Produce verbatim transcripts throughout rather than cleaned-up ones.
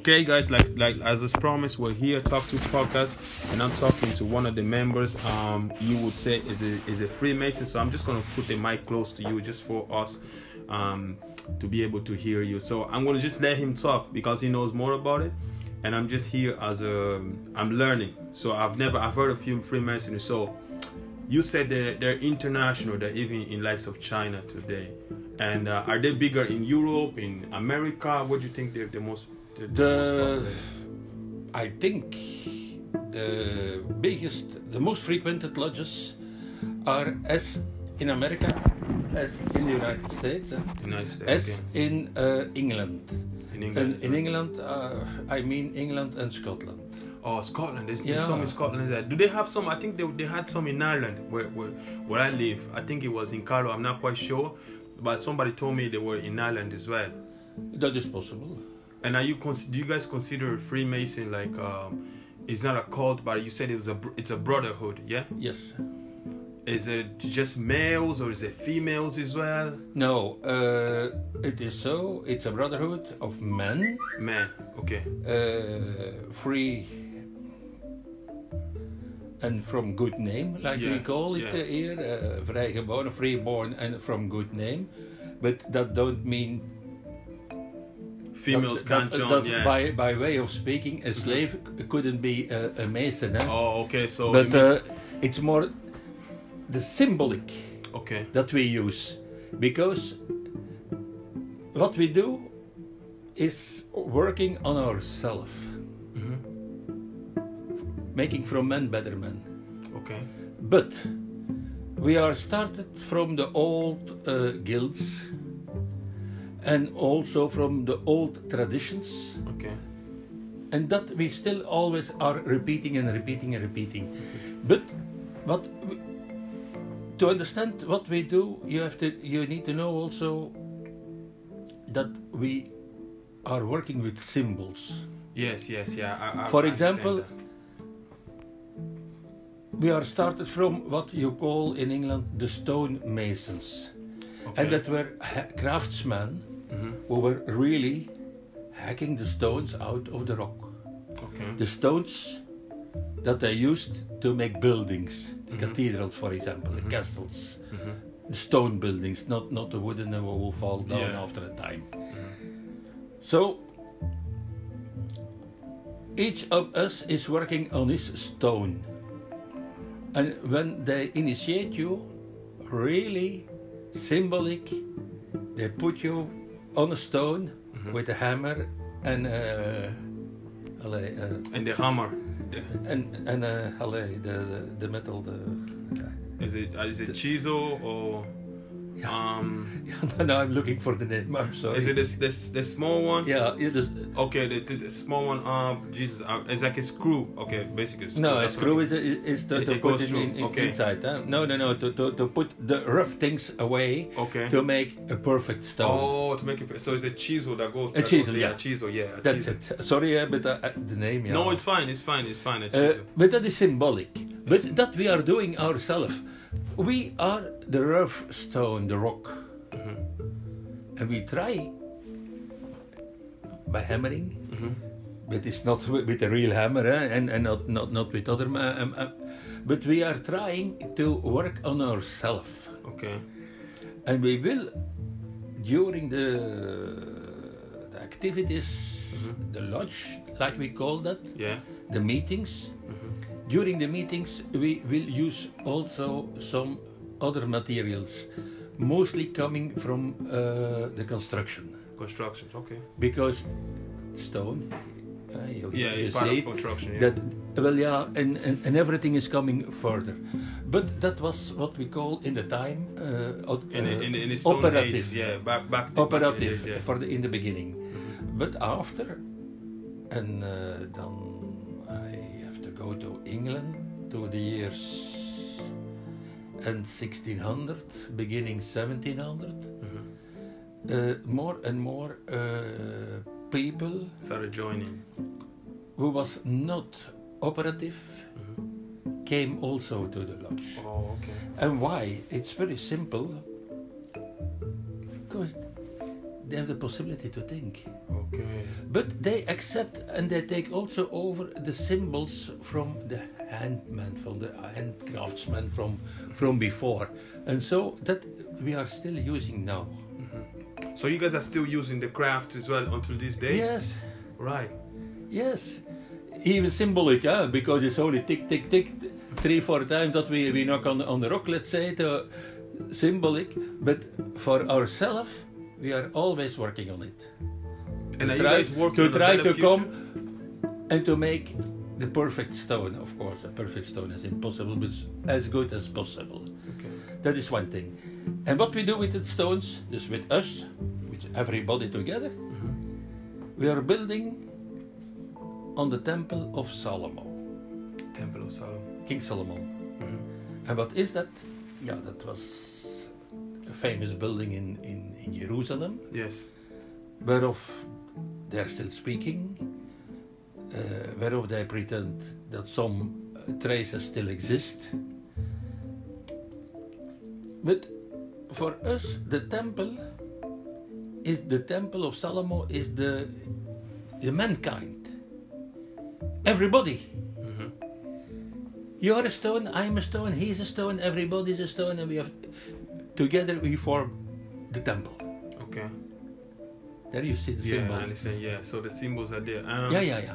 Okay guys, like like as is promised, we're here, Talk to Podcast, and I'm talking to one of the members. Um you would say is a is a Freemason, so I'm just going to put the mic close to you just for us um to be able to hear you. So I'm going to just let him talk because he knows more about it, and I'm just here as a I'm learning. So I've never I've heard of few Freemasons. So you said they're, they're international, they're even in likes of China today. And uh, are they bigger in Europe, in America? What do you think they're the most? The, the I think the biggest, the most frequented lodges are as in America, as in the United States, United States as yeah. in uh, England. In England, and in England, uh, I mean England and Scotland. Oh, Scotland! There's, yeah. there's some in Scotland. There. Do they have some? I think they they had some in Ireland, where where, where I live. I think it was in Carlow. I'm not quite sure, but somebody told me they were in Ireland as well. That is possible. And are you do you guys consider Freemason like um, it's not a cult, but you said it was a it's a brotherhood, yeah? Yes. Is it just males or is it females as well? No, uh, it is so. It's a brotherhood of men. Men, okay. Uh, free and from good name, like yeah, we call it yeah. here, uh, vrijgeboren, freeborn, and from good name, but that don't mean females that, can't that, join. That yeah. by by way of speaking, a slave couldn't be a, a mason. Eh? Oh, okay. So, but it means... uh, it's more the symbolic okay. that we use, because what we do is working on ourselves. Making from men better men. Okay. But we are started from the old uh, guilds and also from the old traditions. Okay. And that we still always are repeating and repeating and repeating. Okay. But what we, to understand what we do, you have to you need to know also that we are working with symbols. Yes, yes, yeah. I, I, For example. We are started from what you call in England the stone masons, okay. and that were ha- craftsmen mm-hmm. who were really hacking the stones out of the rock. Okay. The stones that they used to make buildings, the mm-hmm. cathedrals, for example, mm-hmm. the castles, mm-hmm. the stone buildings, not not the wooden that will fall down yeah. after a time. Mm-hmm. So each of us is working on his stone. And when they initiate you, really symbolic, they put you on a stone mm-hmm. with a hammer and a, uh, and the hammer and and uh, the the metal. The, is it is it the, chisel or? Yeah. Um, yeah, no, I'm looking for the name. I'm sorry. Is it this this, this small one? Yeah, it is. Okay, the, the, the small one. Um, Jesus, uh, it's like a screw. Okay, basically. Screw. No, That's a screw is is, is to, it, to it put it in, in, okay. inside. Huh? No, no, no. To, to to put the rough things away. Okay. To make a perfect stone. Oh, to make it. So it's a chisel that goes. A chisel, goes, yeah. A chisel, yeah. A That's chisel. it. Sorry, yeah, but uh, the name. Yeah. No, it's fine. It's fine. It's fine. A chisel. Uh, but that is symbolic. But yes. that we are doing ourselves. We are the rough stone, the rock, mm-hmm. and we try by hammering, mm-hmm. but it's not with a real hammer, eh? and and not not not with other. Um, uh, but we are trying to work on ourselves. Okay. And we will during the, the activities, mm-hmm. the lodge, like we call that, yeah. the meetings. Mm-hmm. During the meetings, we will use also some other materials, mostly coming from uh, the construction. Construction, okay. Because stone, uh, you, yeah, you it's part of construction. Yeah. That, well, yeah, and, and, and everything is coming further. But that was what we call in the time uh, in, uh, in, in the stone operative. Age, yeah, back, back to operative back in, the days, yeah. for the, in the beginning. Mm-hmm. But after, and uh, then. Go to England to the years and sixteen hundred, beginning seventeen hundred. Mm-hmm. Uh, more and more uh, people started joining. Who was not operative mm-hmm. came also to the lodge. Oh, okay. And why? It's very simple. Because they have the possibility to think. Okay. But they accept and they take also over the symbols from the handman, from the hand craftsman from, from before. And so that we are still using now. Mm-hmm. So you guys are still using the craft as well until this day? Yes. Right. Yes. Even symbolic, huh? Because it's only tick, tick, tick, three, four times that we, we knock on, on the rock, let's say it. Uh, symbolic, but for ourselves, we are always working on it. And to try to, try to come and to make the perfect stone. Of course, a perfect stone is impossible, but as good as possible. Okay. That is one thing. And what we do with the stones is with us, with everybody together, mm-hmm. we are building on the Temple of Solomon. Temple of Solomon. King Solomon. Mm-hmm. And what is that? Yeah, that was a famous building in, in, in Jerusalem. Yes. Whereof they are still speaking, uh, whereof they pretend that some traces still exist. But for us, the temple is the Temple of Solomon, is the, the mankind. Everybody. You are a stone, I'm a stone, he's a stone, everybody's a stone, and we have together we form the temple. Okay. There you see the yeah, symbols. Yeah, I understand. Yeah, so the symbols are there. Um, yeah, yeah, yeah.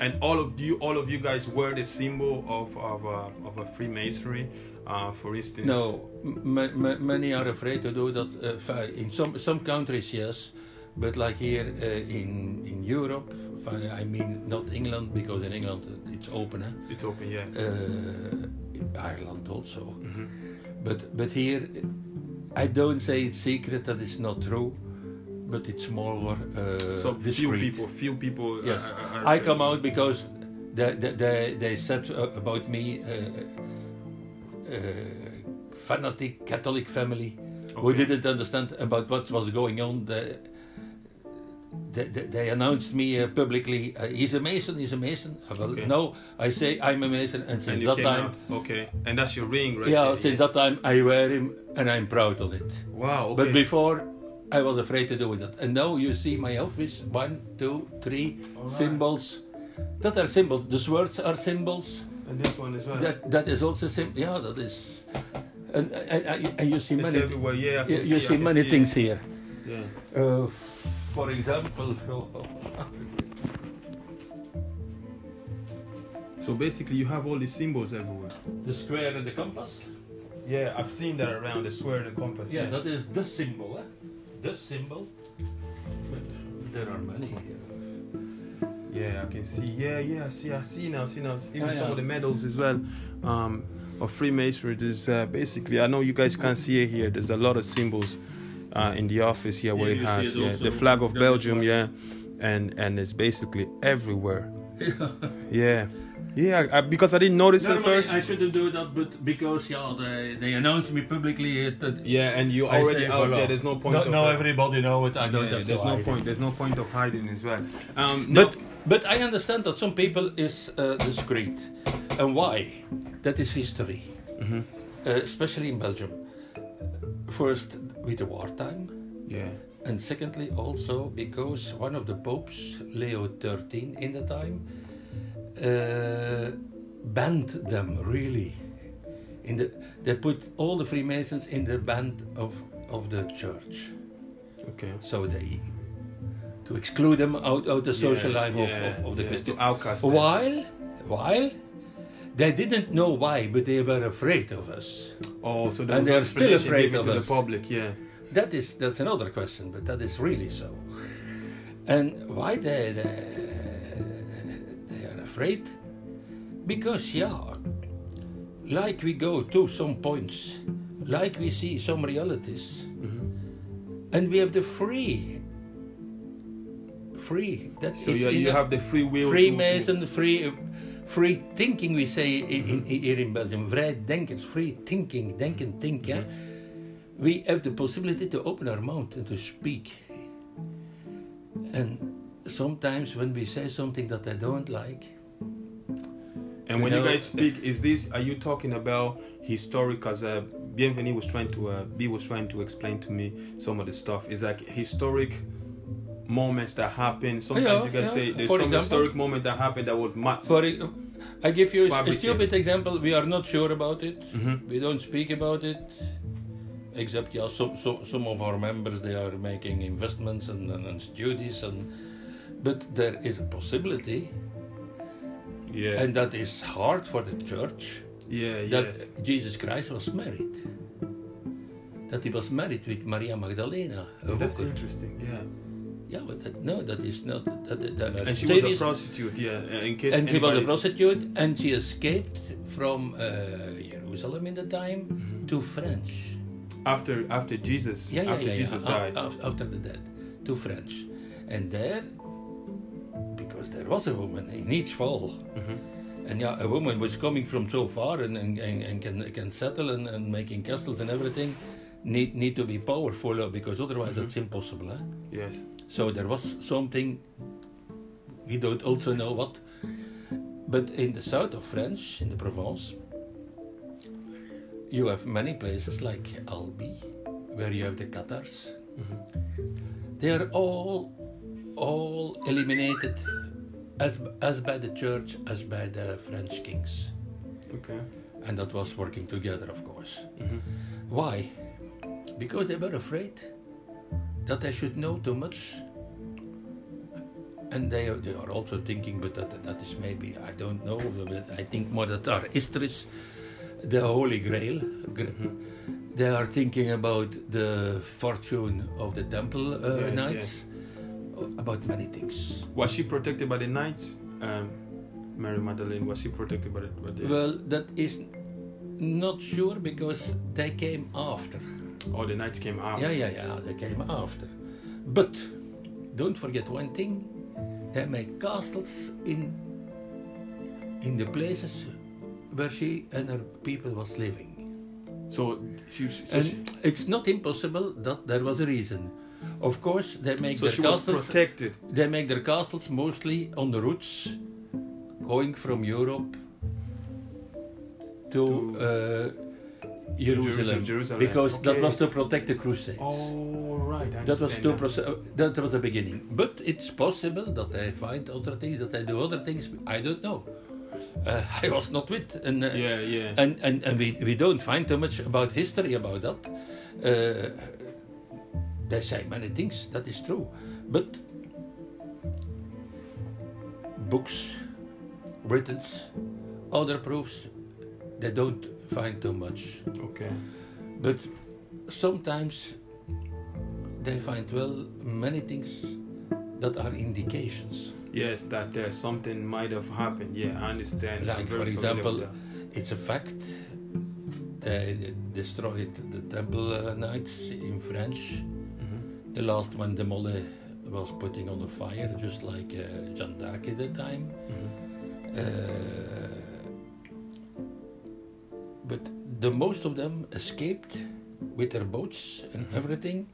And all of you, all of you guys wear the symbol of of uh, of a Freemasonry, uh, for instance. No, m- m- many are afraid to do that. Uh, in some some countries, yes, but like here uh, in in Europe. I mean, not England, because in England it's open. Eh? It's open, yeah. Uh, Ireland also. Mm-hmm. But but here, I don't say it's secret. That is not true. But it's more uh, so discreet. Few people, few people. Yes, are, are, I come out because they they they said about me, uh, uh, fanatic Catholic family, okay. who didn't understand about what was going on. The, They, they, they announced me uh, publicly, uh, he's a Mason, he's a Mason. Well, okay. No, I say I'm a Mason, and since and that time... Out. Okay, and that's your ring, right? Yeah, there, since yeah. that time I wear him, and I'm proud of it. Wow, okay. But before, I was afraid to do that. And now you see my office, one, two, three right. symbols. That are symbols, the swords are symbols. And this one as well. That, that is also symbol. Yeah, that is... And, and, and, and you see it's many... everywhere, yeah, I can you, see, you see I can many see things it. Here. Yeah. Uh, For example, so basically you have all these symbols everywhere. The square and the compass. Yeah, I've seen that around, the square and the compass. Yeah, yeah. That is the symbol, eh? The symbol. But there are many here. Yeah, I can see. Yeah, yeah, I see, I see now, see now. Even yeah, some yeah. of the medals as well. Um, of Freemasonry. There's uh, basically, I know you guys can't see it here. There's a lot of symbols. Uh, in the office here, yeah, where it has it yeah, the flag of Belgium, yeah, and and it's basically everywhere. Yeah, yeah, yeah I, because I didn't notice Normally, at first. I shouldn't do that, but because yeah, they, they announced me publicly. It, it, yeah, and you I already out there. There's no point. No, of now hiding. Everybody know it. I don't. Yeah, have there's to no hide. point. There's no point of hiding as well. Um, no. But but I understand that some people is uh, discreet, and why? That is history, mm-hmm. uh, especially in Belgium. First, with the wartime, yeah, and secondly also because one of the popes, Leo the thirteenth in the time, uh, banned them really. In the they put all the Freemasons in the band of, of the church. Okay. So they to exclude them out of the social yeah, life yeah, of, of, of the yeah, Christian. Outcast. While while. They didn't know why, but they were afraid of us. Oh, so and they are still afraid of us. The public, yeah. That is that's another question, but that is really so. And why they they, they are afraid? Because yeah, like we go to some points, like we see some realities, mm-hmm. and we have the free. Free that so is. So you have the free will. Freemason, free. Free thinking, we say in, in, here in Belgium. Vrij denken, free thinking, denken, think. Yeah? We have the possibility to open our mouth and to speak. And sometimes when we say something that I don't like. And when know, you guys speak, is this? Are you talking about historic? Because uh, Bienvenu was trying to, uh, B was trying to explain to me some of the stuff. It's like historic. moments that happen. Sometimes yeah, you can yeah. say there's for some example, historic moment that happened that would matter. For e- I give you a, a stupid example. We are not sure about it. Mm-hmm. We don't speak about it. Except yeah, some so, some of our members, they are making investments and, and, and studies, and but there is a possibility. Yeah. And that is hard for the church. Yeah. That yes. Jesus Christ was married. That he was married with Maria Magdalena. Oh, that's hooker. Interesting. Yeah. Yeah, but that, no, that is not. That, that, that and she serious. was a prostitute. Yeah. In case. And anybody... she was a prostitute, and she escaped from uh, Jerusalem in the time mm-hmm. to France. After after Jesus, yeah, yeah, after yeah, Jesus yeah. died, after, after the death, to French, and there, because there was a woman in each fall, mm-hmm. and yeah, a woman was coming from so far and and, and can can settle and, and making castles and everything, need need to be powerful because otherwise mm-hmm. that's impossible. Eh? Yes. So there was something. We don't also know what, but in the south of France, in the Provence. You have many places like Albi, where you have the Cathars. Mm-hmm. They are all, all eliminated, as as by the church, as by the French kings. Okay. And that was working together, of course. Mm-hmm. Why? Because they were afraid that they should know too much. And they they are also thinking, but that that is maybe I don't know. But I think more that our histories. The Holy Grail. Mm-hmm. They are thinking about the fortune of the temple uh, yes, knights, yes. about many things. Was she protected by the knights, um, Mary Magdalene? Was she protected by the, by the? Well, that is not sure because they came after. Oh, the knights came after. Yeah, yeah, yeah. They came after, but don't forget one thing: they made castles in in the places. Where she and her people was living. So, she, so and she, it's not impossible that there was a reason. Of course, they make so their she castles. Was protected. They make their castles mostly on the routes, going from Europe to, to uh, Jerusalem, Jerusalem, Jerusalem, because okay. that was to protect the Crusades. Oh, right. That was to pro- that was the beginning. But it's possible that they find other things, that they do other things. I don't know. Uh, I was not with, and uh, yeah, yeah. and and, and we, we don't find too much about history about that. Uh, they say many things, that is true, but books, written, other proofs, they don't find too much. Okay. But sometimes they find well many things that are indications. Yes, that there uh, something might have happened. Yeah, I understand. Like, for example, it's a fact. They destroyed the temple uh, knights in French. Mm-hmm. The last one, the Mole, was putting on the fire, just like uh, Jeanne d'Arc at the time. Mm-hmm. Uh, but the most of them escaped with their boats and mm-hmm. everything,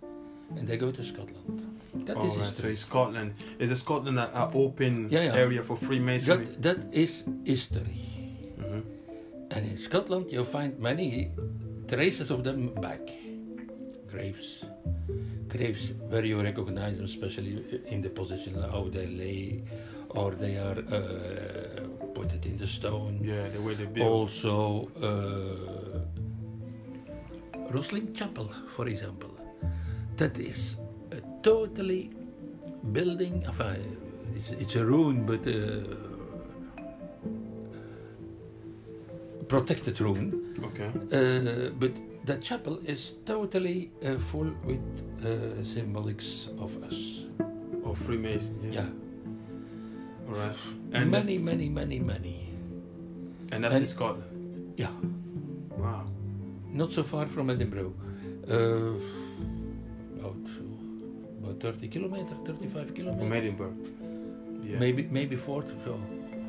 and they go to Scotland. That oh, is right. history. So it's Scotland. Is Scotland an open yeah, yeah. area for Freemasonry? That, that is history. Mm-hmm. And in Scotland you find many traces of them back. Graves. Graves where you recognize them, especially in the position how they lay, or they are uh, put it in the stone. Yeah, the way they build. Also, uh, Rosslyn Chapel, for example. That is... totally building, enfin, it's, it's a ruin, but uh, protected ruin. Okay. Uh, but the chapel is totally uh, full with uh, symbolics of us. Of Freemason. Yeah. yeah. All right. And many, many, many, many. And that's and, in Scotland. Yeah. Wow. Not so far from Edinburgh. Uh, thirty kilometers, thirty-five kilometers. From Edinburgh. Yeah. Maybe, maybe forty, so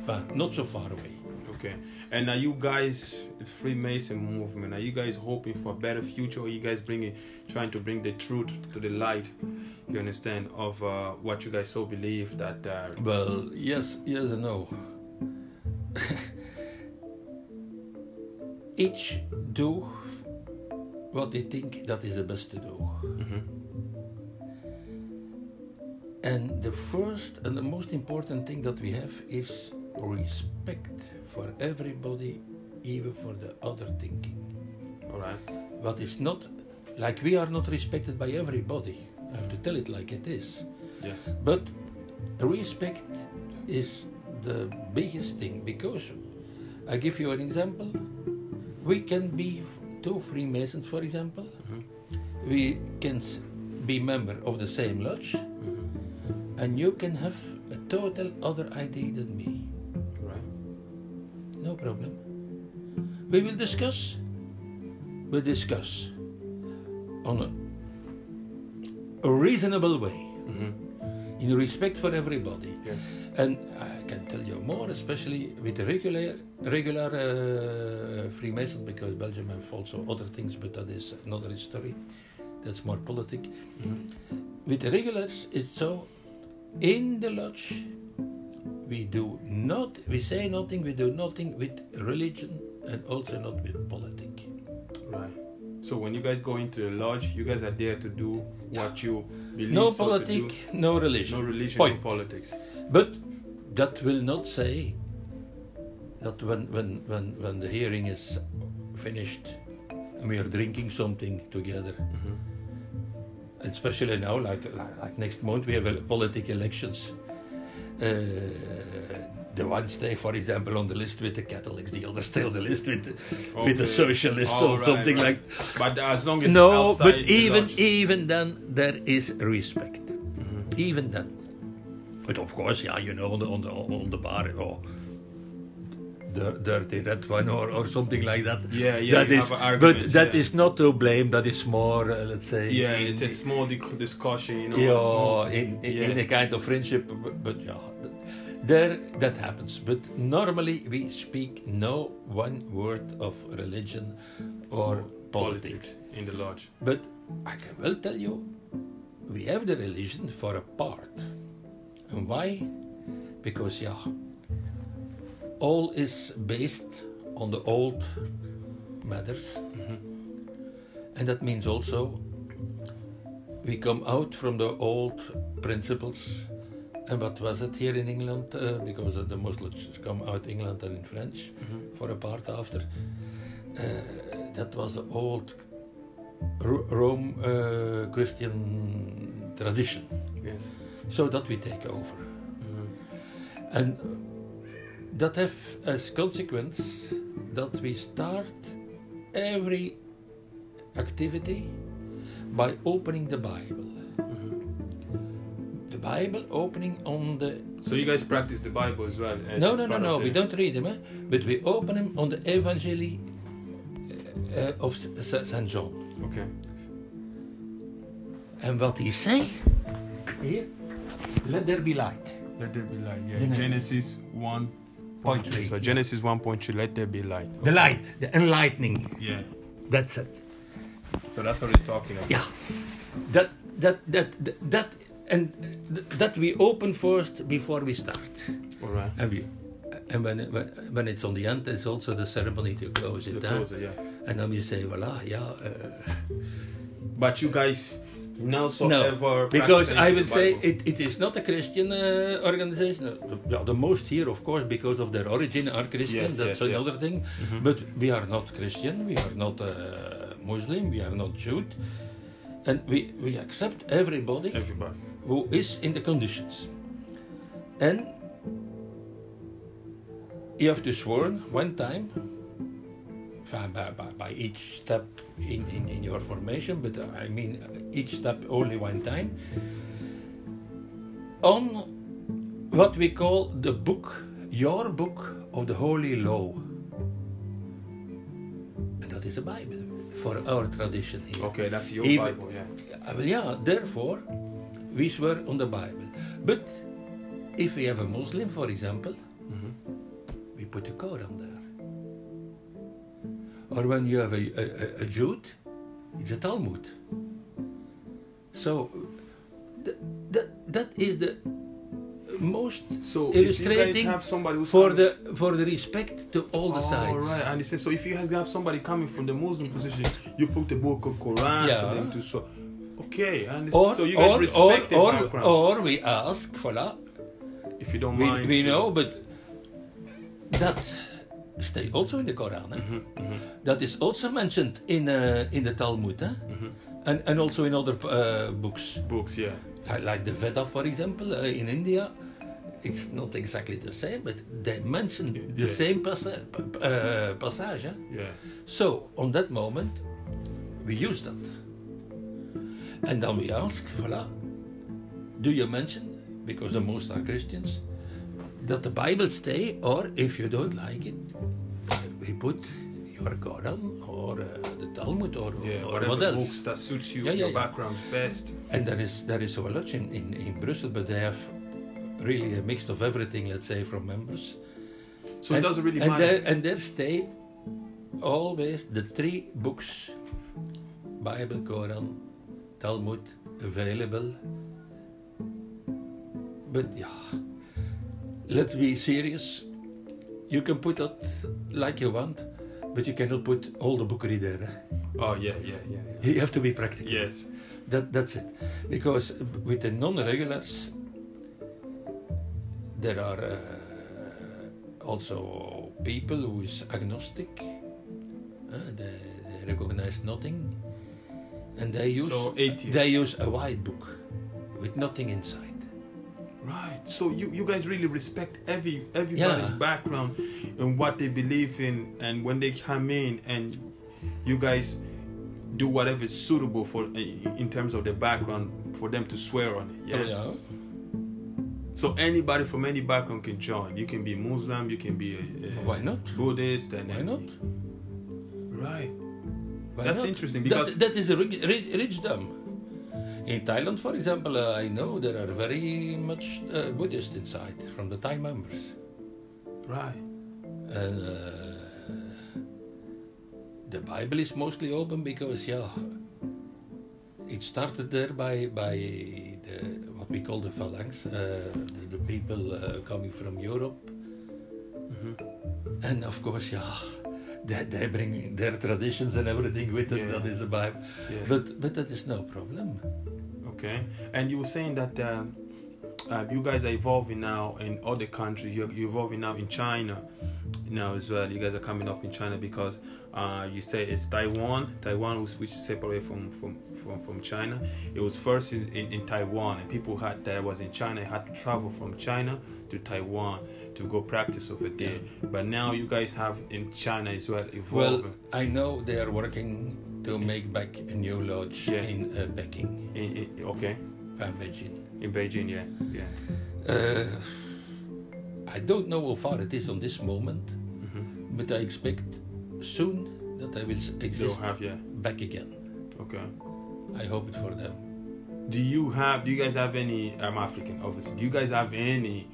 far, not so far away. Okay. And are you guys, the Freemason movement, are you guys hoping for a better future? Or are you guys bringing, trying to bring the truth to the light, you understand, of uh, what you guys so believe that... Uh, well, yes, yes and no. Each do what they think that is the best to do. Mm-hmm. And the first and the most important thing that we have is respect for everybody, even for the other thinking. All right. But it's not like we are not respected by everybody. I have to tell it like it is. Yes. But respect is the biggest thing, because I give you an example. We can be two Freemasons, for example. Mm-hmm. We can be member of the same lodge. Mm-hmm. And you can have a total other idea than me. Right. No problem. We will discuss. We discuss on a, a reasonable way. Mm-hmm. In respect for everybody. Yes. And I can tell you more, especially with the regular, regular uh, Freemason, because Belgium have also other things, but that is another story. That's more politic. Mm-hmm. With the regulars, it's so, in the lodge, we do not, we say nothing, we do nothing with religion and also not with politics. Right. So when you guys go into the lodge, you guys are there to do yeah. what you believe. No so politics, no religion. No religion, no politics. But that will not say that when, when, when, when the hearing is finished and we are drinking something together, mm-hmm. especially now, like, like next month, we have political elections. Uh, The one stay, for example, on the list with the Catholics, the other stay on the list with the, okay. with the Socialists oh, or right, something right. like. But as long as no, it's outside but even the even then there is respect, mm-hmm. even then. But of course, yeah, you know, on the on the, on the bar or the dirty red one or, or something like that. Yeah, yeah. That is, but that yeah. is not to blame. That is more, uh, let's say. Yeah, in, it's more the discussion. You know, yeah, more, in in, yeah. in a kind of friendship, but, but yeah. There, that happens, but normally we speak no one word of religion or politics. Politics in the lodge. But I can well tell you, we have the religion for a part. And why? Because, yeah, all is based on the old matters. Mm-hmm. And that means also we come out from the old principles. And what was it here in England? Uh, because uh, the Muslims come out England and in French mm-hmm. for a part after. Uh, that was the old R- Rome uh, Christian tradition. Yes. So that we take over. Mm-hmm. And that have as consequence that we start every activity by opening the Bible. Bible opening on the... So you guys practice the Bible as well? As no, no, no, no, we don't read them, eh? But we open them on the Evangelii uh, of Saint John. Okay. And what he say? Here, let there be light. Let there be light, yeah. Genesis, Genesis one point three. So Genesis one point three, let there be light. Okay. The light, the enlightening. Yeah. That's it. So that's what we're talking about. Yeah. That, that, that, that... that And th- that we open first before we start. All right. And, we, and when, it, when when it's on the end, there's also the ceremony to close it. To close it, yeah. And then we say, voila, yeah. Uh, but you guys now so no, ever because I would say it, it is not a Christian uh, organization. Yeah, the most here, of course, because of their origin are Christian. Yes, that's yes, another yes. thing. Mm-hmm. But we are not Christian. We are not uh, Muslim. We are not Jew. And we, we accept everybody. Everybody. Who is in the conditions. And you have to swear one time by, by, by each step in, in, in your formation, but I mean each step only one time, on what we call the book, your book of the Holy Law. And that is a Bible for our tradition here. Okay, that's your Even, Bible, yeah. Well, yeah, therefore, we swear on the Bible. But if we have a Muslim, for example, mm-hmm. we put a Quran there. Or when you have a, a, a Jew, it's a Talmud. So th- th- that is the most so illustrating for coming... the for the respect to all the oh, sides. All right, I understand. So if you have somebody coming from the Muslim position, you put the book of Quran yeah. for them to swear. Okay, and or, so you guys or, respect or, the background. Or we ask, voila. If you don't we, mind. We know, but that stay also in the Quran. Eh? Mm-hmm, mm-hmm. That is also mentioned in uh, in the Talmud, eh? Mm-hmm. and and also in other uh, books. Books, yeah. Like, like the Veda, for example, uh, in India. It's not exactly the same, but they mention the yeah. same passa- uh, passage. Eh? Yeah. So, on that moment, we use that. And then we ask, voila, do you mention, because the most are Christians, that the Bible stay, or if you don't like it, we put your Quran or uh, the Talmud or, yeah, or what else. Books that suits you, yeah, yeah, your background yeah. best. And there is there is a lot in, in, in Brussels, but they have really a mix of everything, let's say, from members. So and, it doesn't really and matter. There, and there stay always the three books, Bible, Quran, Talmud, available. But yeah, let's be serious. You can put it like you want, but you cannot put all the bookery there. Oh yeah, yeah, yeah. yeah. You have to be practical. Yes. That that's it. Because with the non-regulars, there are uh, also people who is agnostic, uh, they, they recognize nothing, and they use so they use a white book with nothing inside. Right. So you, you guys really respect every everybody's yeah. background and what they believe in, and when they come in, and you guys do whatever is suitable for in terms of the background for them to swear on it. Yeah. Oh, yeah. So anybody from any background can join. You can be Muslim, you can be a, a Why not? Buddhist. And Why any... not? Right. Why That's not? Interesting because... That, that is a rich, rich, richdom. In Thailand, for example, uh, I know there are very much uh, Buddhists inside, from the Thai members. Right. And uh, the Bible is mostly open because, yeah, it started there by... by the, what we call the phalanx, uh, the, the people uh, coming from Europe, mm-hmm. and of course, yeah, they, they bring their traditions and everything with them. Yeah. That is the Bible, yes. but but that is no problem. Okay, and you were saying that uh, uh, you guys are evolving now in other countries. You're, you're evolving now in China now as well. You guys are coming up in China because uh, you say it's Taiwan, Taiwan which is separate from from. From, from China. It was first in, in, in Taiwan, and people had that was in China had to travel from China to Taiwan to go practice over there. Yeah. But now you guys have in China as well evolved. Well, I know they are working to make back a new lodge yeah. in uh, Beijing. In, in, okay. In Beijing. In Beijing, yeah, yeah. Uh, I don't know how far it is on this moment, mm-hmm. but I expect soon that I will exist have, yeah. back again. Okay. I hope it for them. Do you have? Do you guys have any? I'm African, obviously. Do you guys have any,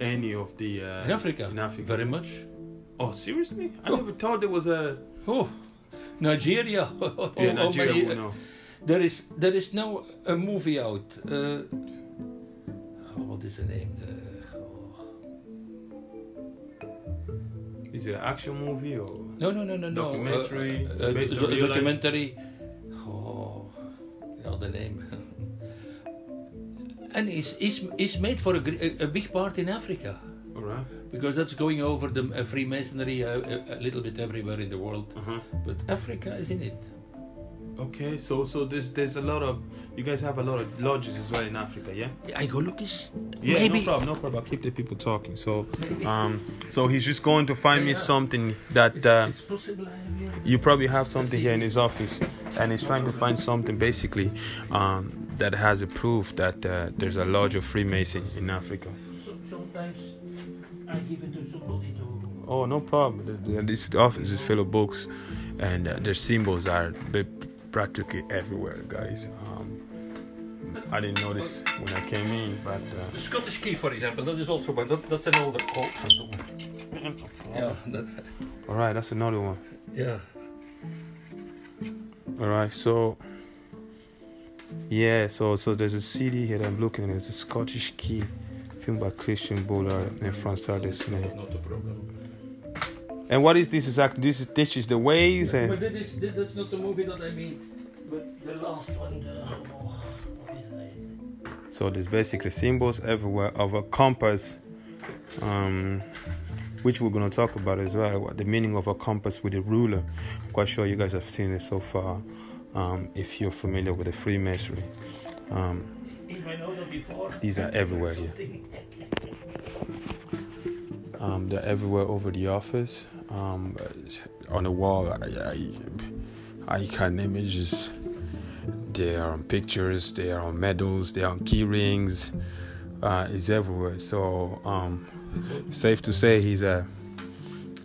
any of the uh, in Africa? In Africa, very much. Oh, seriously? I oh. never thought there was a. Oh, Nigeria. Oh, yeah, Nigeria. Oh, my, uh, no. There is there is now a movie out. Uh, oh, what is the name? The, oh. Is it an action movie or? No, no, no, no, no. Documentary. Uh, uh, based uh, on real documentary. Life? The name, and it's, it's, it's made for a, a big part in Africa. All right. Because that's going over the uh, Freemasonry uh, a, a little bit everywhere in the world, uh-huh. but Africa is in it. Okay, so so there's there's a lot of you guys have a lot of lodges as well in Africa, yeah? I go look is yeah, maybe. no problem, no problem. I'll keep the people talking. So, um, so he's just going to find yeah, me yeah. something that uh, it's, it's possible. Yeah. You probably have something here in his office, and he's trying to find something basically um, that has a proof that uh, there's a lodge of Freemason in Africa. So, sometimes I give it to somebody to. Oh, no problem. This office is full of books, and uh, their symbols are. They, practically everywhere, guys. Um, I didn't notice when I came in, but uh, the Scottish key, for example, that is also one. That, that's an older code. Yeah. That. All right, that's another one. Yeah. All right, so yeah, so so there's a C D here that I'm looking at. It's a Scottish key, filmed by Christian Boulard and Francis Ardesmay. Not a problem. And what is this exactly? This is this is the ways. And but that is, that's not the movie that I mean. But the last one, the, oh, what is it? So there's basically symbols everywhere of a compass, um, which we're going to talk about as well. What the meaning of a compass with a ruler. I'm quite sure you guys have seen it so far, um, if you're familiar with the Freemasonry. Um, these are everywhere here. Um, they're everywhere over the office, um, on the wall. I, I, icon images, they are on pictures, they are on medals, they are on key rings, uh, it's everywhere. So um, safe to say he's a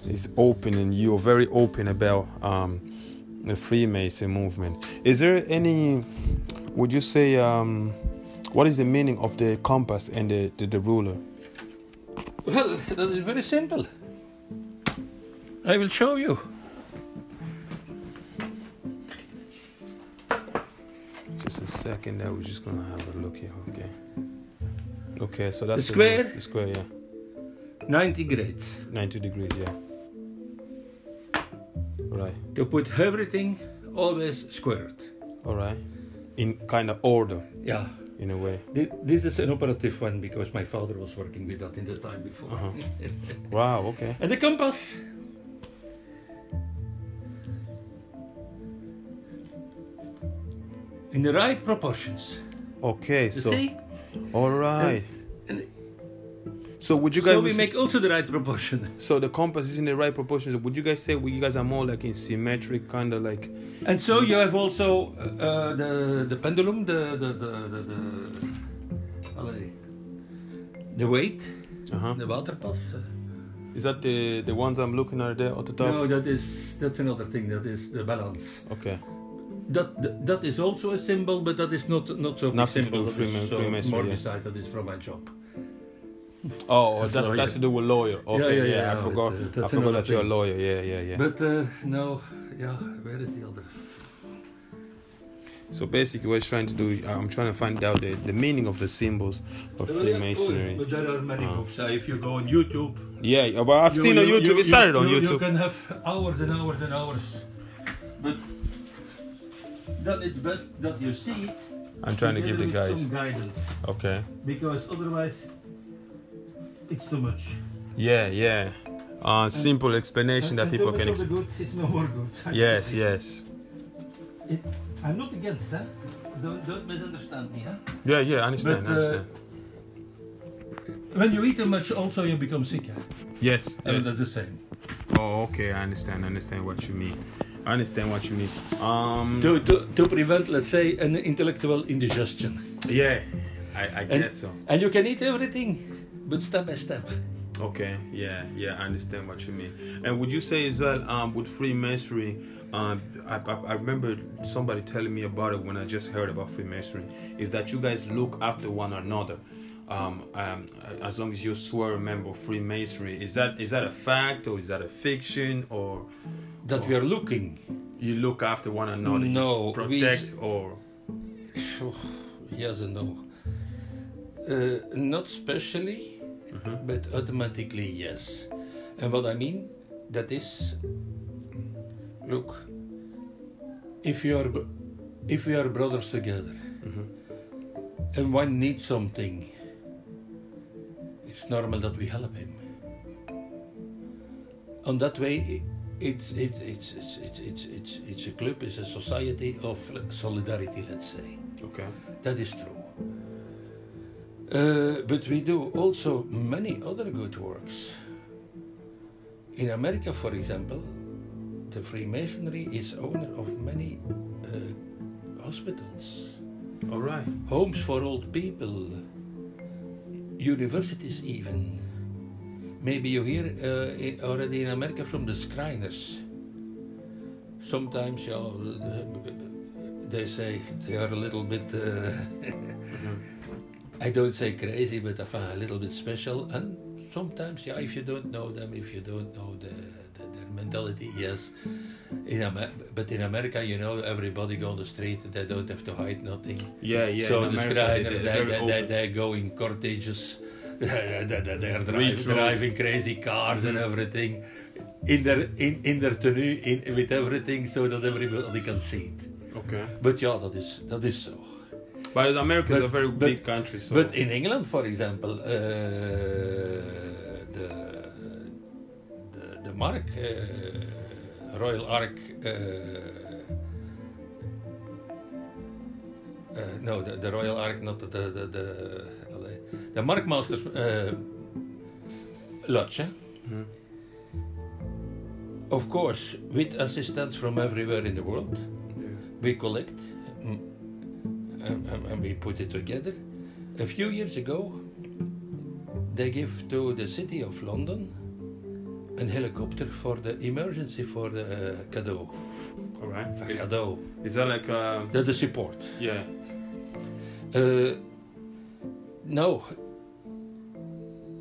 he's open, and you're very open about um, the Freemason movement. Is there any, would you say, um, what is the meaning of the compass and the, the, the ruler? Well, that is very simple. I will show you. Just a second there, we're just gonna have a look here, okay. Okay, so that's the square. The square, yeah. ninety degrees. ninety degrees, yeah. Right. To put everything always squared. Alright. In kind of order. Yeah. In a way. This is an operative one because my father was working with that in the time before. Uh-huh. Wow, okay. And the compass. In the right proportions. Okay, you so... see? All right. And, and so would you guys... So we make also the right proportion. So the compass is in the right proportions. Would you guys say well, you guys are more like in symmetric, kind of like... And so you have also uh, the, the pendulum, the... The, the, the, the, the weight, uh-huh. The water pass. Is that the, the ones I'm looking at there at the top? No, that is, that's another thing. That is the balance. Okay. That that is also a symbol, but that is not not so Nothing simple. That is man, so man, more yeah. beside that is from my job. Oh, that's that's, that's to do with lawyer. Okay, yeah, yeah, yeah. yeah I no, forgot. It, uh, I forgot that thing. You're a lawyer. Yeah, yeah, yeah. But uh, no, yeah. Where is the other? So basically, what I'm trying to do, I'm trying to find out the, the meaning of the symbols of well, Freemasonry. Cool, but there are many um, books. Uh, if you go on YouTube. Yeah, but I've you, seen you, on YouTube. You, it started you, on you, YouTube. You can have hours and hours and hours, but. That it's best that you see it. I'm trying to give the guys some guidance. Okay. Because otherwise, it's too much. Yeah, yeah. Uh, and, simple explanation and, that and people can explain. It's no more good. Actually. Yes, yes. It, I'm not against that. Don't, don't misunderstand me. Huh? Yeah, yeah, I understand. But, uh, I understand. When you eat too much, also you become sick. Huh? Yes, and yes. That's the same. Oh, okay. I understand. I understand what you mean. I understand what you need. Um, to, to to prevent, let's say, an intellectual indigestion. Yeah, I, I guess so. And you can eat everything, but step by step. Okay, yeah, yeah, I understand what you mean. And would you say as well, um, with Freemasonry, um, I, I, I remember somebody telling me about it when I just heard about Freemasonry, is that you guys look after one another. Um, um, as long as you swear a member of Freemasonry, is that is that a fact or is that a fiction or... That we are looking. You look after one another. No, protect we, or oh, yes and no. Uh, not specially, mm-hmm. but automatically yes. And what I mean that is, look, if you are, if we are brothers together, mm-hmm. and one needs something, it's normal that we help him. And that way. It's it's it's it's it's it's it's a club. It's a society of solidarity. Let's say. Okay. That is true. Uh, but we do also many other good works. In America, for example, the Freemasonry is owner of many uh, hospitals. All right. Homes for old people. Universities, even. Maybe you hear uh, already in America from the Shriners. Sometimes you know, they say they are a little bit, uh, mm-hmm. I don't say crazy, but a little bit special. And sometimes, yeah, if you don't know them, if you don't know the, the, their mentality, yes. In Amer- but in America, you know, everybody go on the street, they don't have to hide nothing. Yeah, yeah. So the Shriners, they, they, they, they go in cortèges. They are drive, driving crazy cars mm-hmm. and everything in their in, in their tenue in, with everything so that everybody can see it. Okay. But yeah, that is that is so. But the Americans but, are very but, big country. So. But in England, for example, uh, the, the the mark, uh, Royal Ark. Uh, uh, no, the, the Royal Ark, not the the the the, the Markmasters uh, Lodge. Eh? Mm. Of course, with assistance from everywhere in the world, yeah. we collect and, and, and we put it together. A few years ago, they give to the city of London a helicopter for the emergency for the uh, cadeau. All right. For is, cadeau. Is that like a... That's a support. Yeah. Uh, no,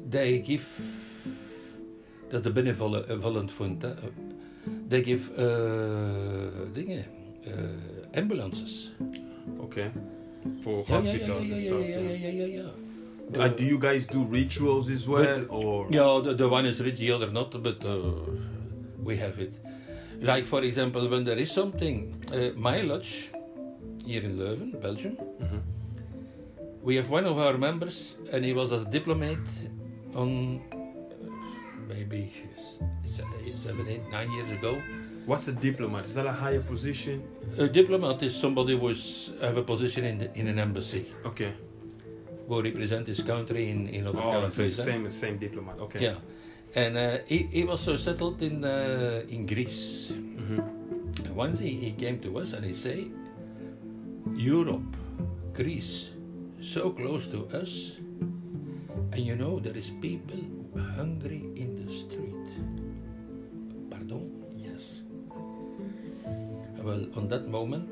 they give... Dat de benevolent fund, uh, they give uh, dingen, uh, ambulances. Okay. For yeah, hospitals yeah, yeah, and yeah, stuff. Yeah, yeah, yeah, yeah, yeah. Uh, uh, do you guys do rituals as well, but, or? Yeah, the, the one is rich, the other not, but uh, we have it. Like for example, when there is something, uh, my lodge here in Leuven, Belgium, mm-hmm. we have one of our members, and he was a diplomat on. Maybe seven, eight, nine years ago. What's a diplomat? Is that a higher position? A diplomat is somebody who is, have a position in the, in an embassy. Okay. Who represent his country in, in other oh, countries. Oh, so same huh? same diplomat. Okay. Yeah, and uh, he he was so settled in uh, in Greece. Mm-hmm. Once he, he came to us and he say, Europe, Greece, so close to us, and you know there is people hungry in the street. Pardon? Yes. Well, on that moment,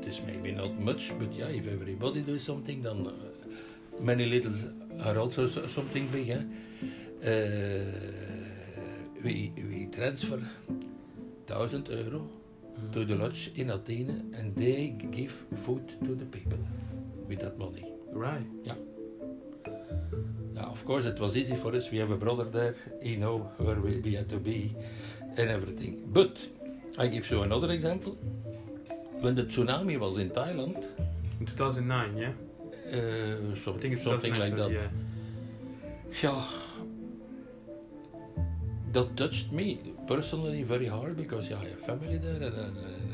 it is maybe not much, but yeah, if everybody does something, then uh, many littles are also something big. Eh? Uh, we we transfer thousand euro mm. to the lodge in Athena, and they give food to the people with that money. Right. Yeah. Of course, it was easy for us. We have a brother there. He knows where we, we had to be and everything. But I give you another example. When the tsunami was in Thailand. In two thousand nine, yeah? Uh, some, I think it's something like that. Yeah. yeah. That touched me personally very hard because yeah, I have family there and, and, and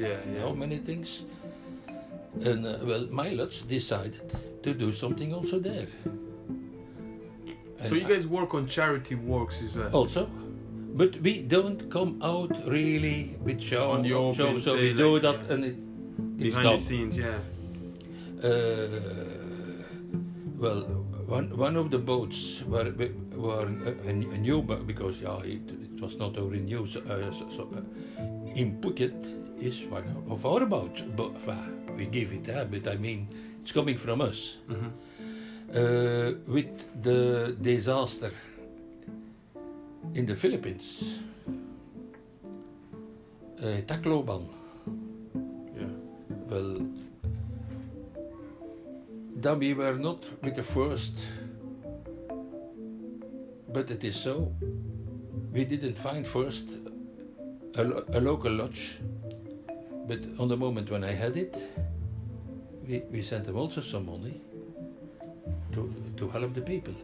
yeah, I know yeah. many things. And uh, well, my lodge decided to do something also there. So you guys work on charity works, is that? Also, but we don't come out really with show on your show, so we like, do that yeah. and it, it's behind done. the scenes, yeah. Uh, well, one one of the boats were were a, a new because yeah, it, it was not our new. So, uh, so, so uh, in Phuket is one of our boats, but well, we give it that, but I mean it's coming from us. Mm-hmm. Uh, with the disaster in the Philippines, uh, Tacloban. Yeah. Well, then we were not with the first, but it is so. We didn't find first a, lo- a local lodge, but on the moment when I had it, we, we sent them also some money. To, to help the people.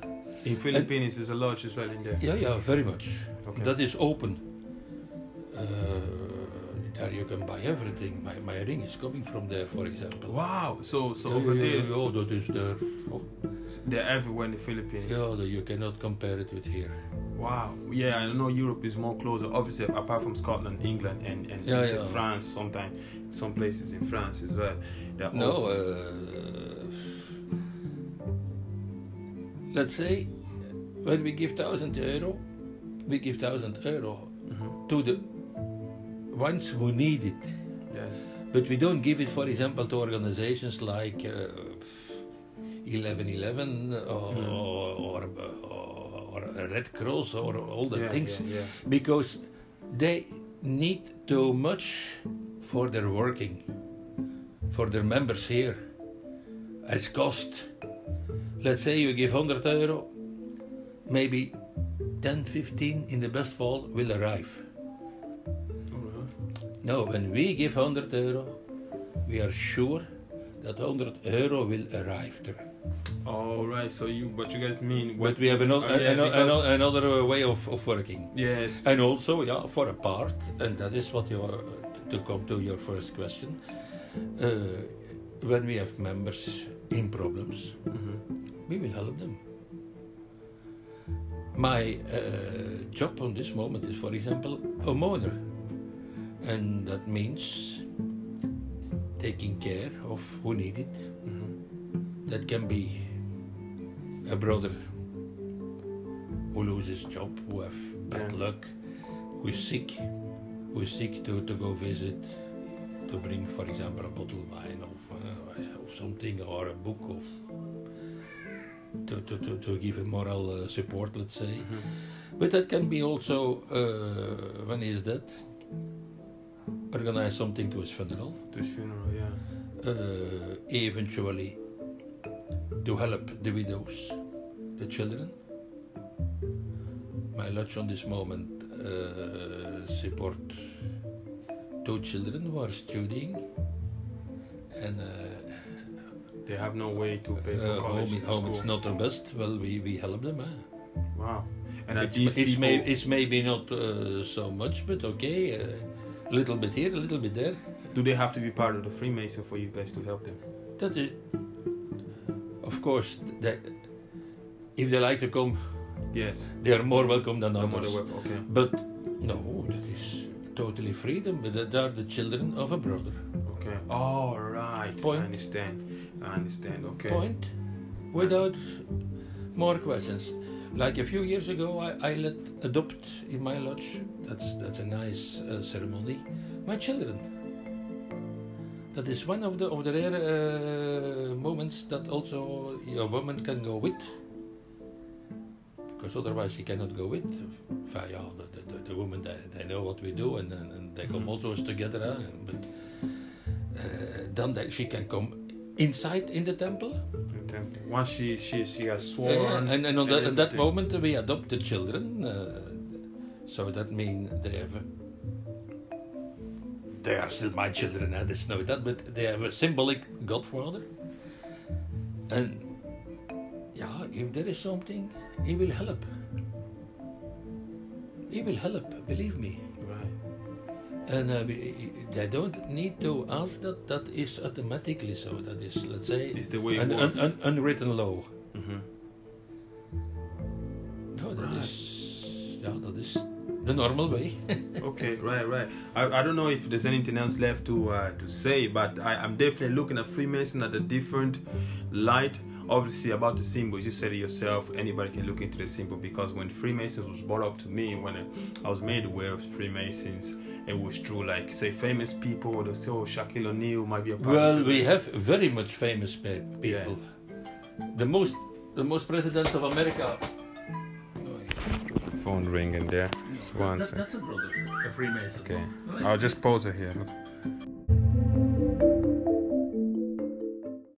In Philippines, and, there's a lodge as well in there. Yeah, yeah, very much. Okay. That is open. Uh, there you can buy everything. My my ring is coming from there, for example. Wow! So so yeah, over yeah, there. Yeah, oh, that is there. Oh. They're everywhere in the Philippines. Yeah, you cannot compare it with here. Wow! Yeah, I know Europe is more closer. Obviously, apart from Scotland, England, and and yeah, yeah. France, sometimes some places in France as well. They're no. Let's say, when we give thousand euro, we give thousand euro mm-hmm. to the ones who need it. Yes. But we don't give it, for example, to organizations like eleven eleven uh, or, mm. or, or, or Red Cross or all the yeah, things, yeah, yeah. because they need too much for their working, for their members here, as cost. Let's say you give one hundred euro, maybe ten, fifteen in the best fall will arrive. Right. No, when we give one hundred euro, we are sure that one hundred euro will arrive there. All right. So you, but you guys mean? What but we have another oh, yeah, another, another way of, of working. Yes. And also, yeah, for a part, and that is what you are to come to your first question. Uh, when we have members in problems, mm-hmm. we will help them. My uh, job on this moment is, for example, homeowner, and that means taking care of who need it. Mm-hmm. That can be a brother who loses job, who have bad yeah. luck, who is sick, who is sick to, to go visit, to bring, for example, a bottle of wine or uh, something, or a book of. To, to, to, to give a moral uh, support, let's say. Mm-hmm. But that can be also, uh, when he's dead, organize something to his funeral. To his funeral, yeah. Uh, eventually, to help the widows, the children. My lodge on this moment uh, support two children who are studying and uh, they have no way to pay for uh, college. Home, home it's not the best. Well, we, we help them. Eh? Wow. And it's, these it's, people... may, it's maybe not uh, so much, but okay. A uh, little bit here, a little bit there. Do they have to be part of the Freemason for you guys to help them? That is, of course, they, if they like to come, yes, they are more welcome than no others. More, okay. But no, that is totally freedom. But that are the children of a brother. Okay. All right. Point. I understand. I understand, okay. Point, without more questions. Like a few years ago, I, I let adopt in my lodge, that's that's a nice uh, ceremony, my children. That is one of the, of the rare uh, moments that also your woman can go with. Because otherwise she cannot go with. Yeah, the, the, the women, they, they know what we do, and, and they come mm-hmm. also together. Uh, but uh, then they, she can come inside in the temple. Once she she, she has sworn. Uh, and, and, and on that, at that moment we adopt the children. Uh, so that means they have. A, they are still my children. I didn't know that, but they have a symbolic godfather. And yeah, if there is something, he will help. He will help. Believe me. And uh, we, they don't need to ask that, that is automatically so, that is, let's say, it's the way an un, un, unwritten law. Mm-hmm. No, that right. is, yeah, that is the normal way. Okay, right, right. I, I don't know if there's anything else left to uh, to say, but I, I'm definitely looking at Freemason at a different light. Obviously, about the symbols, you said it yourself, anybody can look into the symbol, because when Freemasons was brought up to me, when I was made aware of Freemasons, it was true, like, say, famous people, they say, oh, Shaquille O'Neal might be a part well, of we have very much famous pe- people. Yeah. The most the most presidents of America. There's a phone ringing there. Just one that, that's a brother, a Freemason. Okay, I'll just pause it here.